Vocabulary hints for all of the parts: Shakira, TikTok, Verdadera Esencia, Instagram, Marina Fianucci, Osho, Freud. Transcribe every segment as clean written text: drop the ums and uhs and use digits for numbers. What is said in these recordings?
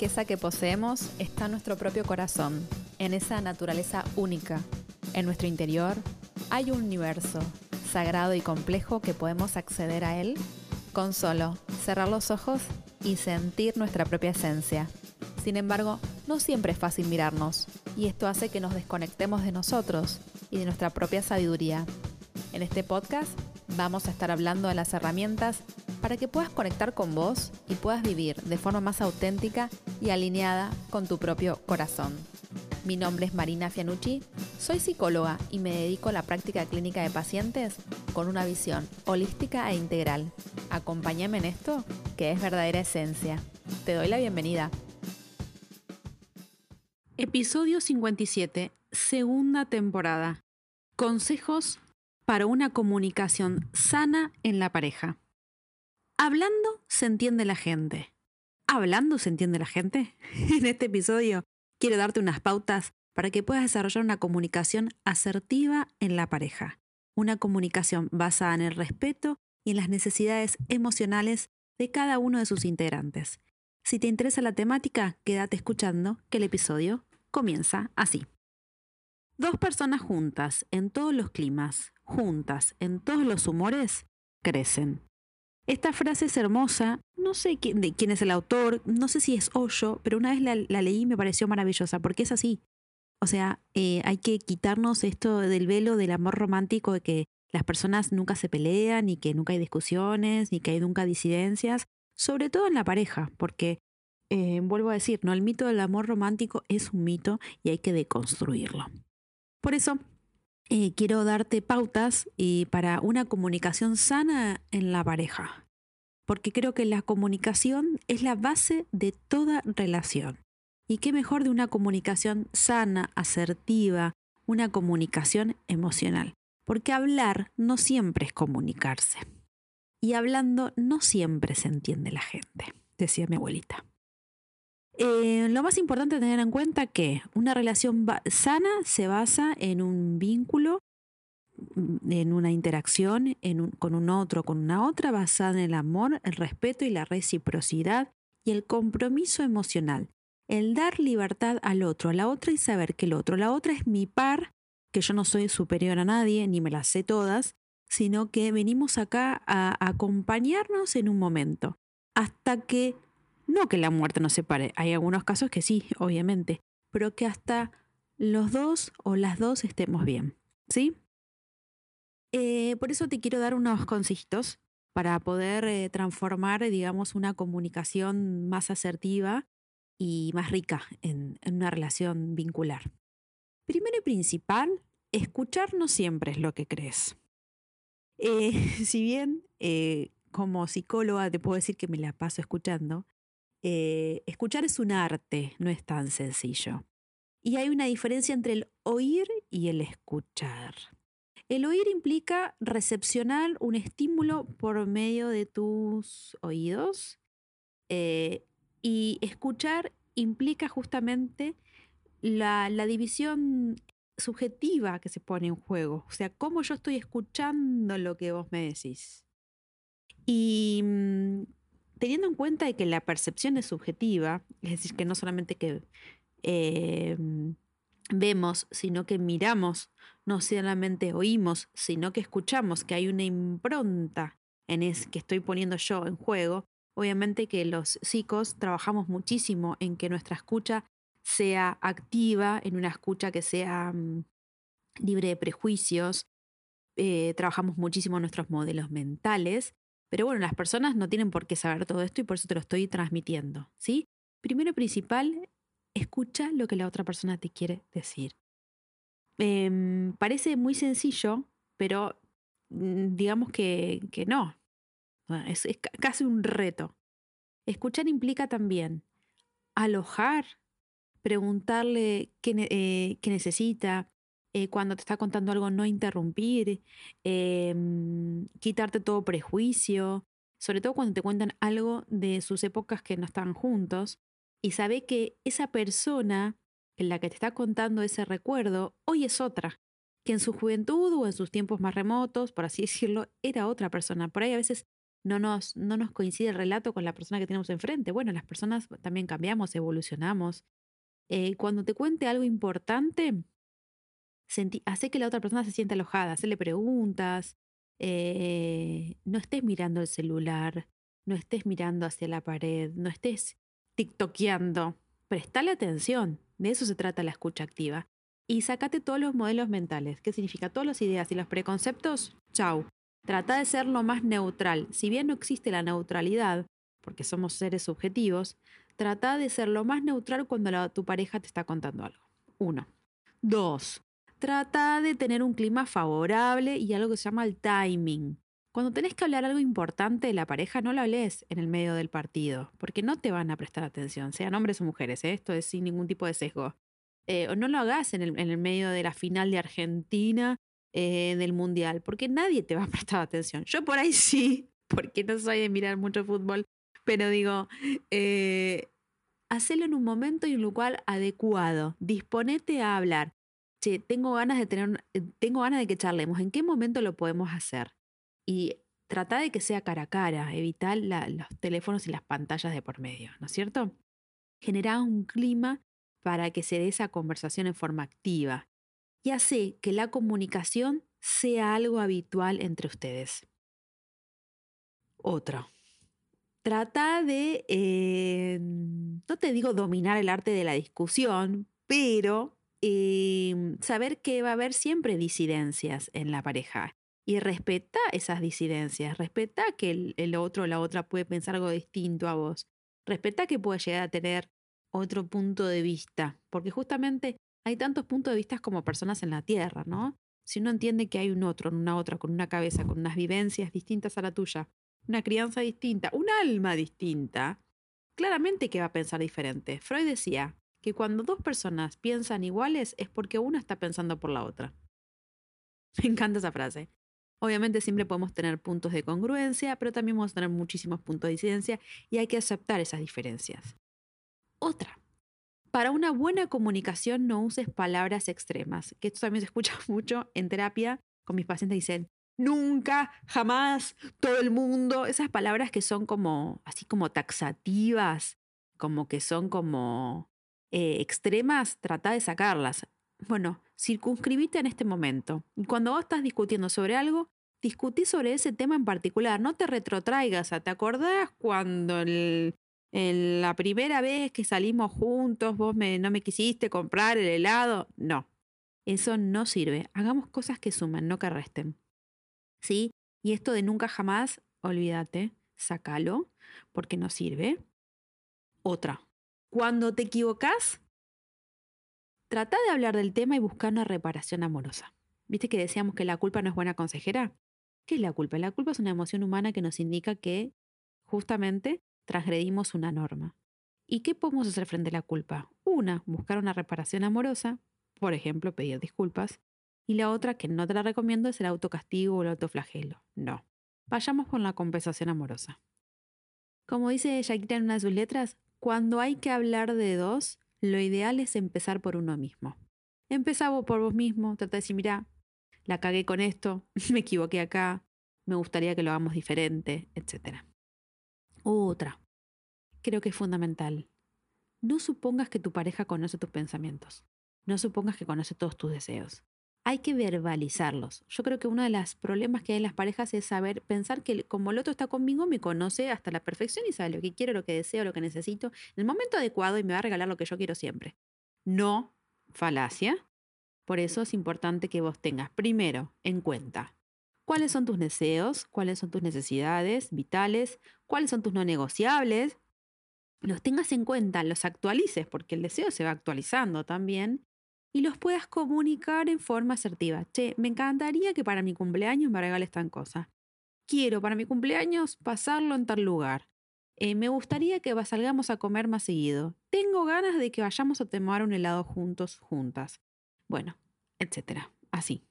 riqueza que poseemos está en nuestro propio corazón, en esa naturaleza única. En nuestro interior hay un universo sagrado y complejo que podemos acceder a él con solo cerrar los ojos y sentir nuestra propia esencia. Sin embargo, no siempre es fácil mirarnos, y esto hace que nos desconectemos de nosotros y de nuestra propia sabiduría. En este podcast vamos a estar hablando de las herramientas para que puedas conectar con vos y puedas vivir de forma más auténtica y alineada con tu propio corazón. Mi nombre es Marina Fianucci, soy psicóloga y me dedico a la práctica clínica de pacientes con una visión holística e integral. Acompáñame en esto, que es verdadera esencia. Te doy la bienvenida. Episodio 57, segunda temporada. Consejos para una comunicación sana en la pareja. Hablando se entiende la gente. ¿Hablando se entiende la gente? En este episodio quiero darte unas pautas para que puedas desarrollar una comunicación asertiva en la pareja. Una comunicación basada en el respeto y en las necesidades emocionales de cada uno de sus integrantes. Si te interesa la temática, quédate escuchando que el episodio comienza así. Dos personas juntas, en todos los climas, juntas, en todos los humores, crecen. Esta frase es hermosa, no sé quién es el autor, no sé si es Osho, pero una vez la leí y me pareció maravillosa, porque es así. O sea, hay que quitarnos esto del velo del amor romántico de que las personas nunca se pelean, ni que nunca hay discusiones, ni que hay nunca disidencias, sobre todo en la pareja, porque, vuelvo a decir, no, el mito del amor romántico es un mito y hay que deconstruirlo. Por eso, quiero darte pautas y para una comunicación sana en la pareja, porque creo que la comunicación es la base de toda relación. Y qué mejor de una comunicación sana, asertiva, una comunicación emocional, porque hablar no siempre es comunicarse. Y hablando no siempre se entiende la gente, decía mi abuelita. Lo más importante es tener en cuenta que una relación sana se basa en un vínculo, en una interacción con un otro, con una otra, basada en el amor, el respeto y la reciprocidad y el compromiso emocional. El dar libertad al otro, a la otra y saber que el otro, la otra es mi par, que yo no soy superior a nadie ni me las sé todas, sino que venimos acá a acompañarnos en un momento hasta que... No que la muerte nos separe, hay algunos casos que sí, obviamente, pero que hasta los dos o las dos estemos bien, ¿sí? Por eso te quiero dar unos consejitos para poder transformar, digamos, una comunicación más asertiva y más rica en una relación vincular. Primero y principal, escuchar no siempre es lo que crees. Si bien como psicóloga te puedo decir que me la paso escuchando, escuchar es un arte, no es tan sencillo. Y hay una diferencia entre el oír y el escuchar. El oír implica recepcionar un estímulo por medio de tus oídos, y escuchar implica justamente la división subjetiva que se pone en juego. O sea, cómo yo estoy escuchando lo que vos me decís. Y... teniendo en cuenta de que la percepción es subjetiva, es decir, que no solamente que vemos, sino que miramos, no solamente oímos, sino que escuchamos, que hay una impronta que estoy poniendo yo en juego, obviamente que los psicos trabajamos muchísimo en que nuestra escucha sea activa, en una escucha que sea libre de prejuicios, trabajamos muchísimo nuestros modelos mentales. Pero bueno, las personas no tienen por qué saber todo esto y por eso te lo estoy transmitiendo, ¿sí? Primero principal, escucha lo que la otra persona te quiere decir. Parece muy sencillo, pero digamos que no. Es casi un reto. Escuchar implica también alojar, preguntarle qué necesita, cuando te está contando algo, no interrumpir, quitarte todo prejuicio, sobre todo cuando te cuentan algo de sus épocas que no están juntos, y saber que esa persona en la que te está contando ese recuerdo, hoy es otra, que en su juventud o en sus tiempos más remotos, por así decirlo, era otra persona. Por ahí a veces no nos coincide el relato con la persona que tenemos enfrente. Bueno, las personas también cambiamos, evolucionamos. Cuando te cuente algo importante, hace que la otra persona se sienta alojada, hacerle preguntas, no estés mirando el celular, no estés mirando hacia la pared, no estés tiktokeando. Prestale atención, de eso se trata la escucha activa. Y sacate todos los modelos mentales, que significa todas las ideas y los preconceptos, chau. Trata de ser lo más neutral. Si bien no existe la neutralidad, porque somos seres subjetivos, trata de ser lo más neutral cuando tu pareja te está contando algo. 1. 2. Trata de tener un clima favorable y algo que se llama el timing. Cuando tenés que hablar algo importante de la pareja, no lo hables en el medio del partido, porque no te van a prestar atención, sean hombres o mujeres, ¿eh? Esto es sin ningún tipo de sesgo. No lo hagas en el medio de la final de Argentina, del mundial, porque nadie te va a prestar atención. Yo por ahí sí, porque no soy de mirar mucho fútbol, pero digo, hacelo en un momento y un lugar adecuado. Disponete a hablar. Che, tengo ganas de que charlemos. ¿En qué momento lo podemos hacer? Y trata de que sea cara a cara, evitar los teléfonos y las pantallas de por medio, ¿no es cierto? Genera un clima para que se dé esa conversación en forma activa. Y hace que la comunicación sea algo habitual entre ustedes. Otro. Trata de, no te digo dominar el arte de la discusión, pero saber que va a haber siempre disidencias en la pareja. Y respeta esas disidencias, respeta que el otro o la otra puede pensar algo distinto a vos. Respeta que puede llegar a tener otro punto de vista, porque justamente hay tantos puntos de vista como personas en la Tierra, ¿no? Si uno entiende que hay un otro, una otra, con una cabeza, con unas vivencias distintas a la tuya, una crianza distinta, un alma distinta, claramente que va a pensar diferente. Freud decía que cuando dos personas piensan iguales es porque una está pensando por la otra. Me encanta esa frase. Obviamente siempre podemos tener puntos de congruencia, pero también vamos a tener muchísimos puntos de disidencia y hay que aceptar esas diferencias. Otra. Para una buena comunicación no uses palabras extremas, que esto también se escucha mucho en terapia con mis pacientes, dicen nunca, jamás, todo el mundo, esas palabras que son como así como taxativas, como que son como extremas, trata de sacarlas. Bueno, circunscribite en este momento. Cuando vos estás discutiendo sobre algo, discutí sobre ese tema en particular, no te retrotraigas, ¿te acordás cuando la primera vez que salimos juntos, vos no me quisiste comprar el helado? No, eso no sirve. Hagamos cosas que sumen, no que resten. ¿Sí? Y esto de nunca jamás, olvídate, sácalo, porque no sirve. Otra. Cuando te equivocás, trata de hablar del tema y buscar una reparación amorosa. ¿Viste que decíamos que la culpa no es buena consejera? ¿Qué es la culpa? La culpa es una emoción humana que nos indica que justamente transgredimos una norma. ¿Y qué podemos hacer frente a la culpa? Una, buscar una reparación amorosa, por ejemplo, pedir disculpas. Y la otra, que no te la recomiendo, es el autocastigo o el autoflagelo. No. Vayamos con la compensación amorosa. Como dice Shakira en una de sus letras, cuando hay que hablar de dos, lo ideal es empezar por uno mismo. Empezá por vos mismo, trata de decir, mirá, la cagué con esto, me equivoqué acá, me gustaría que lo hagamos diferente, etc. Otra. Creo que es fundamental. No supongas que tu pareja conoce tus pensamientos. No supongas que conoce todos tus deseos. Hay que verbalizarlos. Yo creo que uno de los problemas que hay en las parejas es saber pensar que como el otro está conmigo, me conoce hasta la perfección y sabe lo que quiero, lo que deseo, lo que necesito, en el momento adecuado y me va a regalar lo que yo quiero siempre. No, falacia. Por eso es importante que vos tengas primero en cuenta cuáles son tus deseos, cuáles son tus necesidades vitales, cuáles son tus no negociables. Los tengas en cuenta, los actualices, porque el deseo se va actualizando también, y los puedas comunicar en forma asertiva. Che, me encantaría que para mi cumpleaños me regales tan cosa. Quiero para mi cumpleaños pasarlo en tal lugar. Me gustaría que salgamos a comer más seguido. Tengo ganas de que vayamos a tomar un helado juntos, juntas. Bueno, etcétera. Así.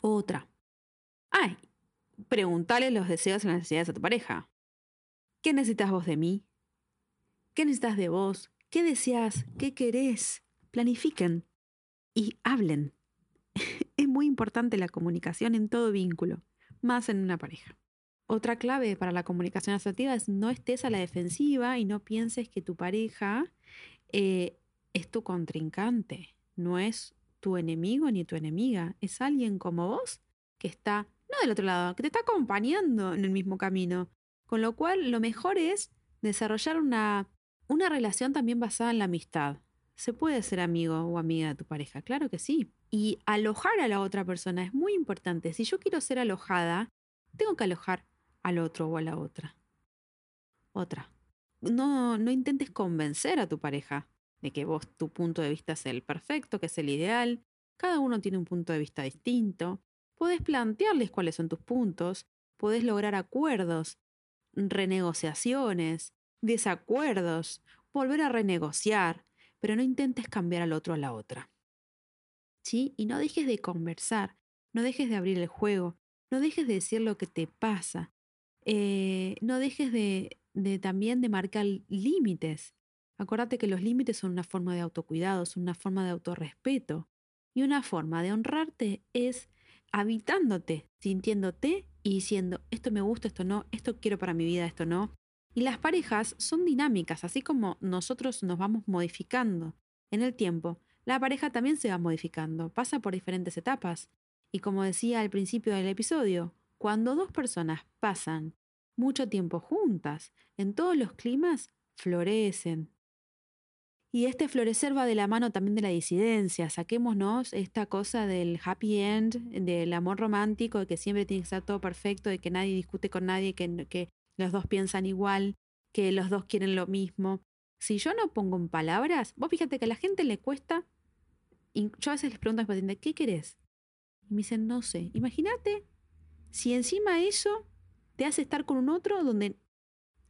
Otra. Ay, preguntale los deseos y las necesidades a tu pareja. ¿Qué necesitas vos de mí? ¿Qué necesitas de vos? ¿Qué deseas? ¿Qué querés? Planifiquen y hablen. Es muy importante la comunicación en todo vínculo, más en una pareja. Otra clave para la comunicación asertiva es no estés a la defensiva y no pienses que tu pareja es tu contrincante. No es tu enemigo ni tu enemiga. Es alguien como vos que está, no del otro lado, que te está acompañando en el mismo camino. Con lo cual, lo mejor es desarrollar una relación también basada en la amistad. Se puede ser amigo o amiga de tu pareja, claro que sí. Y alojar a la otra persona es muy importante. Si yo quiero ser alojada, tengo que alojar al otro o a la otra. Otra. No intentes convencer a tu pareja de que vos, tu punto de vista es el perfecto, que es el ideal. Cada uno tiene un punto de vista distinto. Podés plantearles cuáles son tus puntos. Podés lograr acuerdos, renegociaciones, desacuerdos, volver a renegociar. Pero no intentes cambiar al otro o a la otra. ¿Sí? Y no dejes de conversar. No dejes de abrir el juego. No dejes de decir lo que te pasa. No dejes de marcar límites. Acuérdate que los límites son una forma de autocuidado, son una forma de autorrespeto. Y una forma de honrarte es habitándote, sintiéndote y diciendo esto me gusta, esto no, esto quiero para mi vida, esto no. Y las parejas son dinámicas, así como nosotros nos vamos modificando en el tiempo. La pareja también se va modificando, pasa por diferentes etapas. Y como decía al principio del episodio, cuando dos personas pasan mucho tiempo juntas, en todos los climas, florecen. Y este florecer va de la mano también de la disidencia. Saquémonos esta cosa del happy end, del amor romántico, de que siempre tiene que estar todo perfecto, de que nadie discute con nadie, que los dos piensan igual, que los dos quieren lo mismo. Si yo no pongo en palabras, vos fíjate que a la gente le cuesta, y yo a veces les pregunto a mis pacientes, ¿qué querés? Y me dicen, no sé. Imagínate si encima eso te hace estar con un otro donde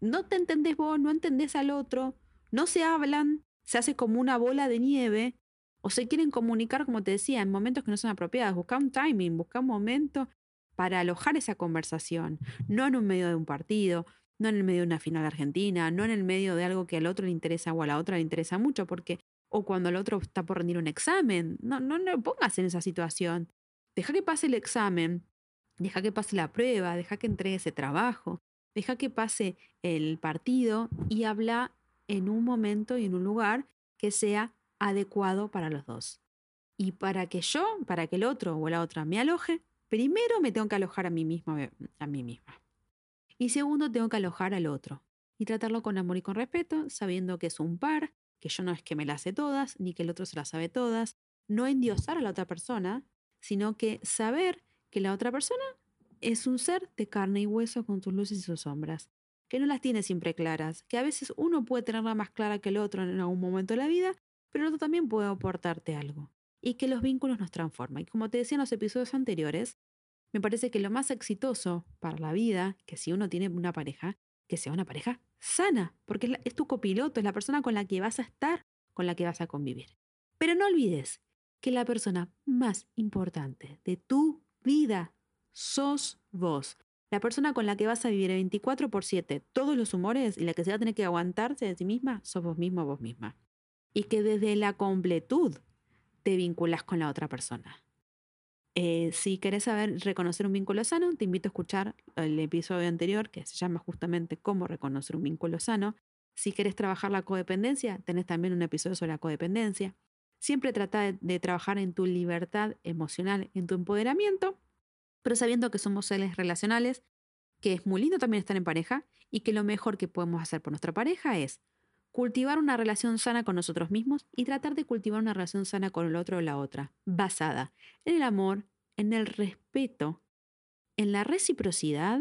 no te entendés vos, no entendés al otro, no se hablan, se hace como una bola de nieve, o se quieren comunicar, como te decía, en momentos que no son apropiados. Busca un timing, busca un momento para alojar esa conversación. No en el medio de un partido, no en el medio de una final argentina, no en el medio de algo que al otro le interesa o a la otra le interesa mucho, porque o cuando el otro está por rendir un examen. No lo pongas en esa situación. Deja que pase el examen, deja que pase la prueba, deja que entregue ese trabajo, deja que pase el partido y habla en un momento y en un lugar que sea adecuado para los dos. Y para que el otro o la otra me aloje, primero me tengo que alojar a mí misma. Y segundo, tengo que alojar al otro y tratarlo con amor y con respeto, sabiendo que es un par, que yo no es que me las sé todas, ni que el otro se las sabe todas, no endiosar a la otra persona, sino que saber que la otra persona es un ser de carne y hueso con sus luces y sus sombras, que no las tiene siempre claras, que a veces uno puede tenerla más clara que el otro en algún momento de la vida, pero el otro también puede aportarte algo, y que los vínculos nos transforman. Y como te decía en los episodios anteriores, me parece que lo más exitoso para la vida, que si uno tiene una pareja, que sea una pareja sana, porque es tu copiloto, es la persona con la que vas a estar, con la que vas a convivir. Pero no olvides que la persona más importante de tu vida sos vos. La persona con la que vas a vivir 24/7 todos los humores y la que se va a tener que aguantarse de sí misma, sos vos mismo o vos misma. Y que desde la completud te vinculás con la otra persona. Si querés saber reconocer un vínculo sano, te invito a escuchar el episodio anterior que se llama justamente Cómo reconocer un vínculo sano. Si querés trabajar la codependencia, tenés también un episodio sobre la codependencia. Siempre trata de trabajar en tu libertad emocional, en tu empoderamiento, pero sabiendo que somos seres relacionales, que es muy lindo también estar en pareja y que lo mejor que podemos hacer por nuestra pareja es cultivar una relación sana con nosotros mismos y tratar de cultivar una relación sana con el otro o la otra, basada en el amor, en el respeto, en la reciprocidad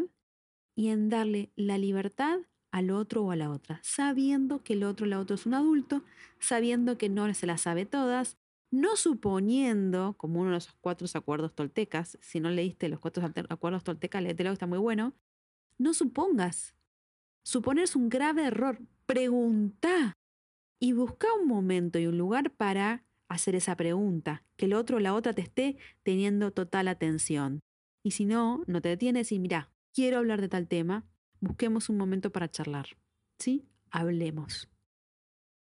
y en darle la libertad al otro o a la otra, sabiendo que el otro o la otra es un adulto, sabiendo que no se las sabe todas, no suponiendo, como uno de los 4 acuerdos toltecas, si no leíste los 4 acuerdos toltecas, léetelo, que está muy bueno, no supongas. Suponer es un grave error. Pregunta y busca un momento y un lugar para hacer esa pregunta, que el otro o la otra te esté teniendo total atención. Y si no te detienes y mirá, quiero hablar de tal tema, busquemos un momento para charlar, ¿sí? Hablemos.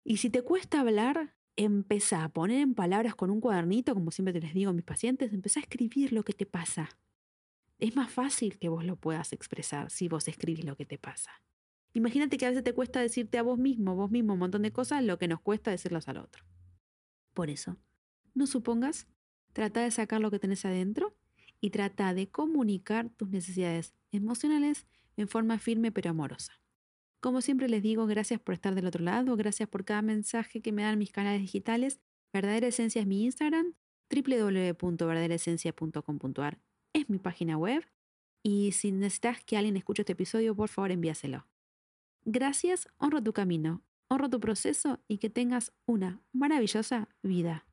Y si te cuesta hablar, empezá a poner en palabras con un cuadernito, como siempre te les digo a mis pacientes, empezá a escribir lo que te pasa. es más fácil que vos lo puedas expresar si vos escribís lo que te pasa. Imagínate que a veces te cuesta decirte a vos mismo un montón de cosas, lo que nos cuesta decirlas al otro. Por eso, no supongas, trata de sacar lo que tenés adentro y trata de comunicar tus necesidades emocionales en forma firme pero amorosa. Como siempre les digo, gracias por estar del otro lado, gracias por cada mensaje que me dan mis canales digitales. Verdadera Esencia es mi Instagram, www.verdaderaesencia.com.ar es mi página web, y si necesitas que alguien escuche este episodio, por favor envíaselo. Gracias, honra tu camino, honra tu proceso y que tengas una maravillosa vida.